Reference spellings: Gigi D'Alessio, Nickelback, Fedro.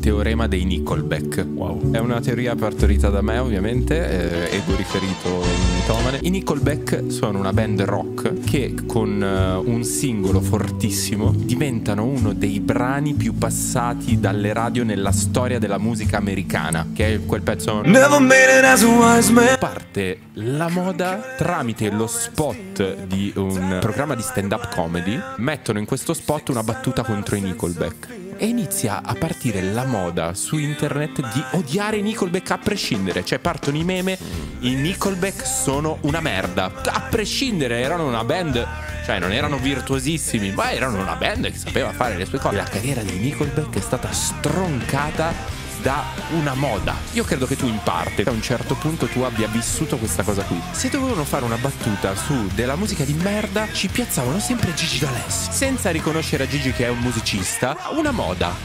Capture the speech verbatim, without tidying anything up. teorema dei Nickelback. Wow. È una teoria partorita da me, ovviamente, eh, ego riferito mitomane. I Nickelback sono una band rock che con eh, un singolo fortissimo diventano uno dei brani più passati dalle radio nella storia della musica americana, che è quel pezzo. Never made it as a wise man. Parte la moda tramite lo spot di un programma di stand-up comedy. Mettono in questo spot una battuta contro i Nickelback e inizia a partire la moda su internet di odiare i Nickelback a prescindere. Cioè partono i meme, i Nickelback sono una merda a prescindere, erano una band, cioè non erano virtuosissimi, ma erano una band che sapeva fare le sue cose. La carriera di Nickelback è stata stroncata da una moda. Io credo che tu in parte a un certo punto tu abbia vissuto questa cosa qui. Se dovevano fare una battuta su della musica di merda, ci piazzavano sempre Gigi D'Alessio, senza riconoscere a Gigi che è un musicista, una moda.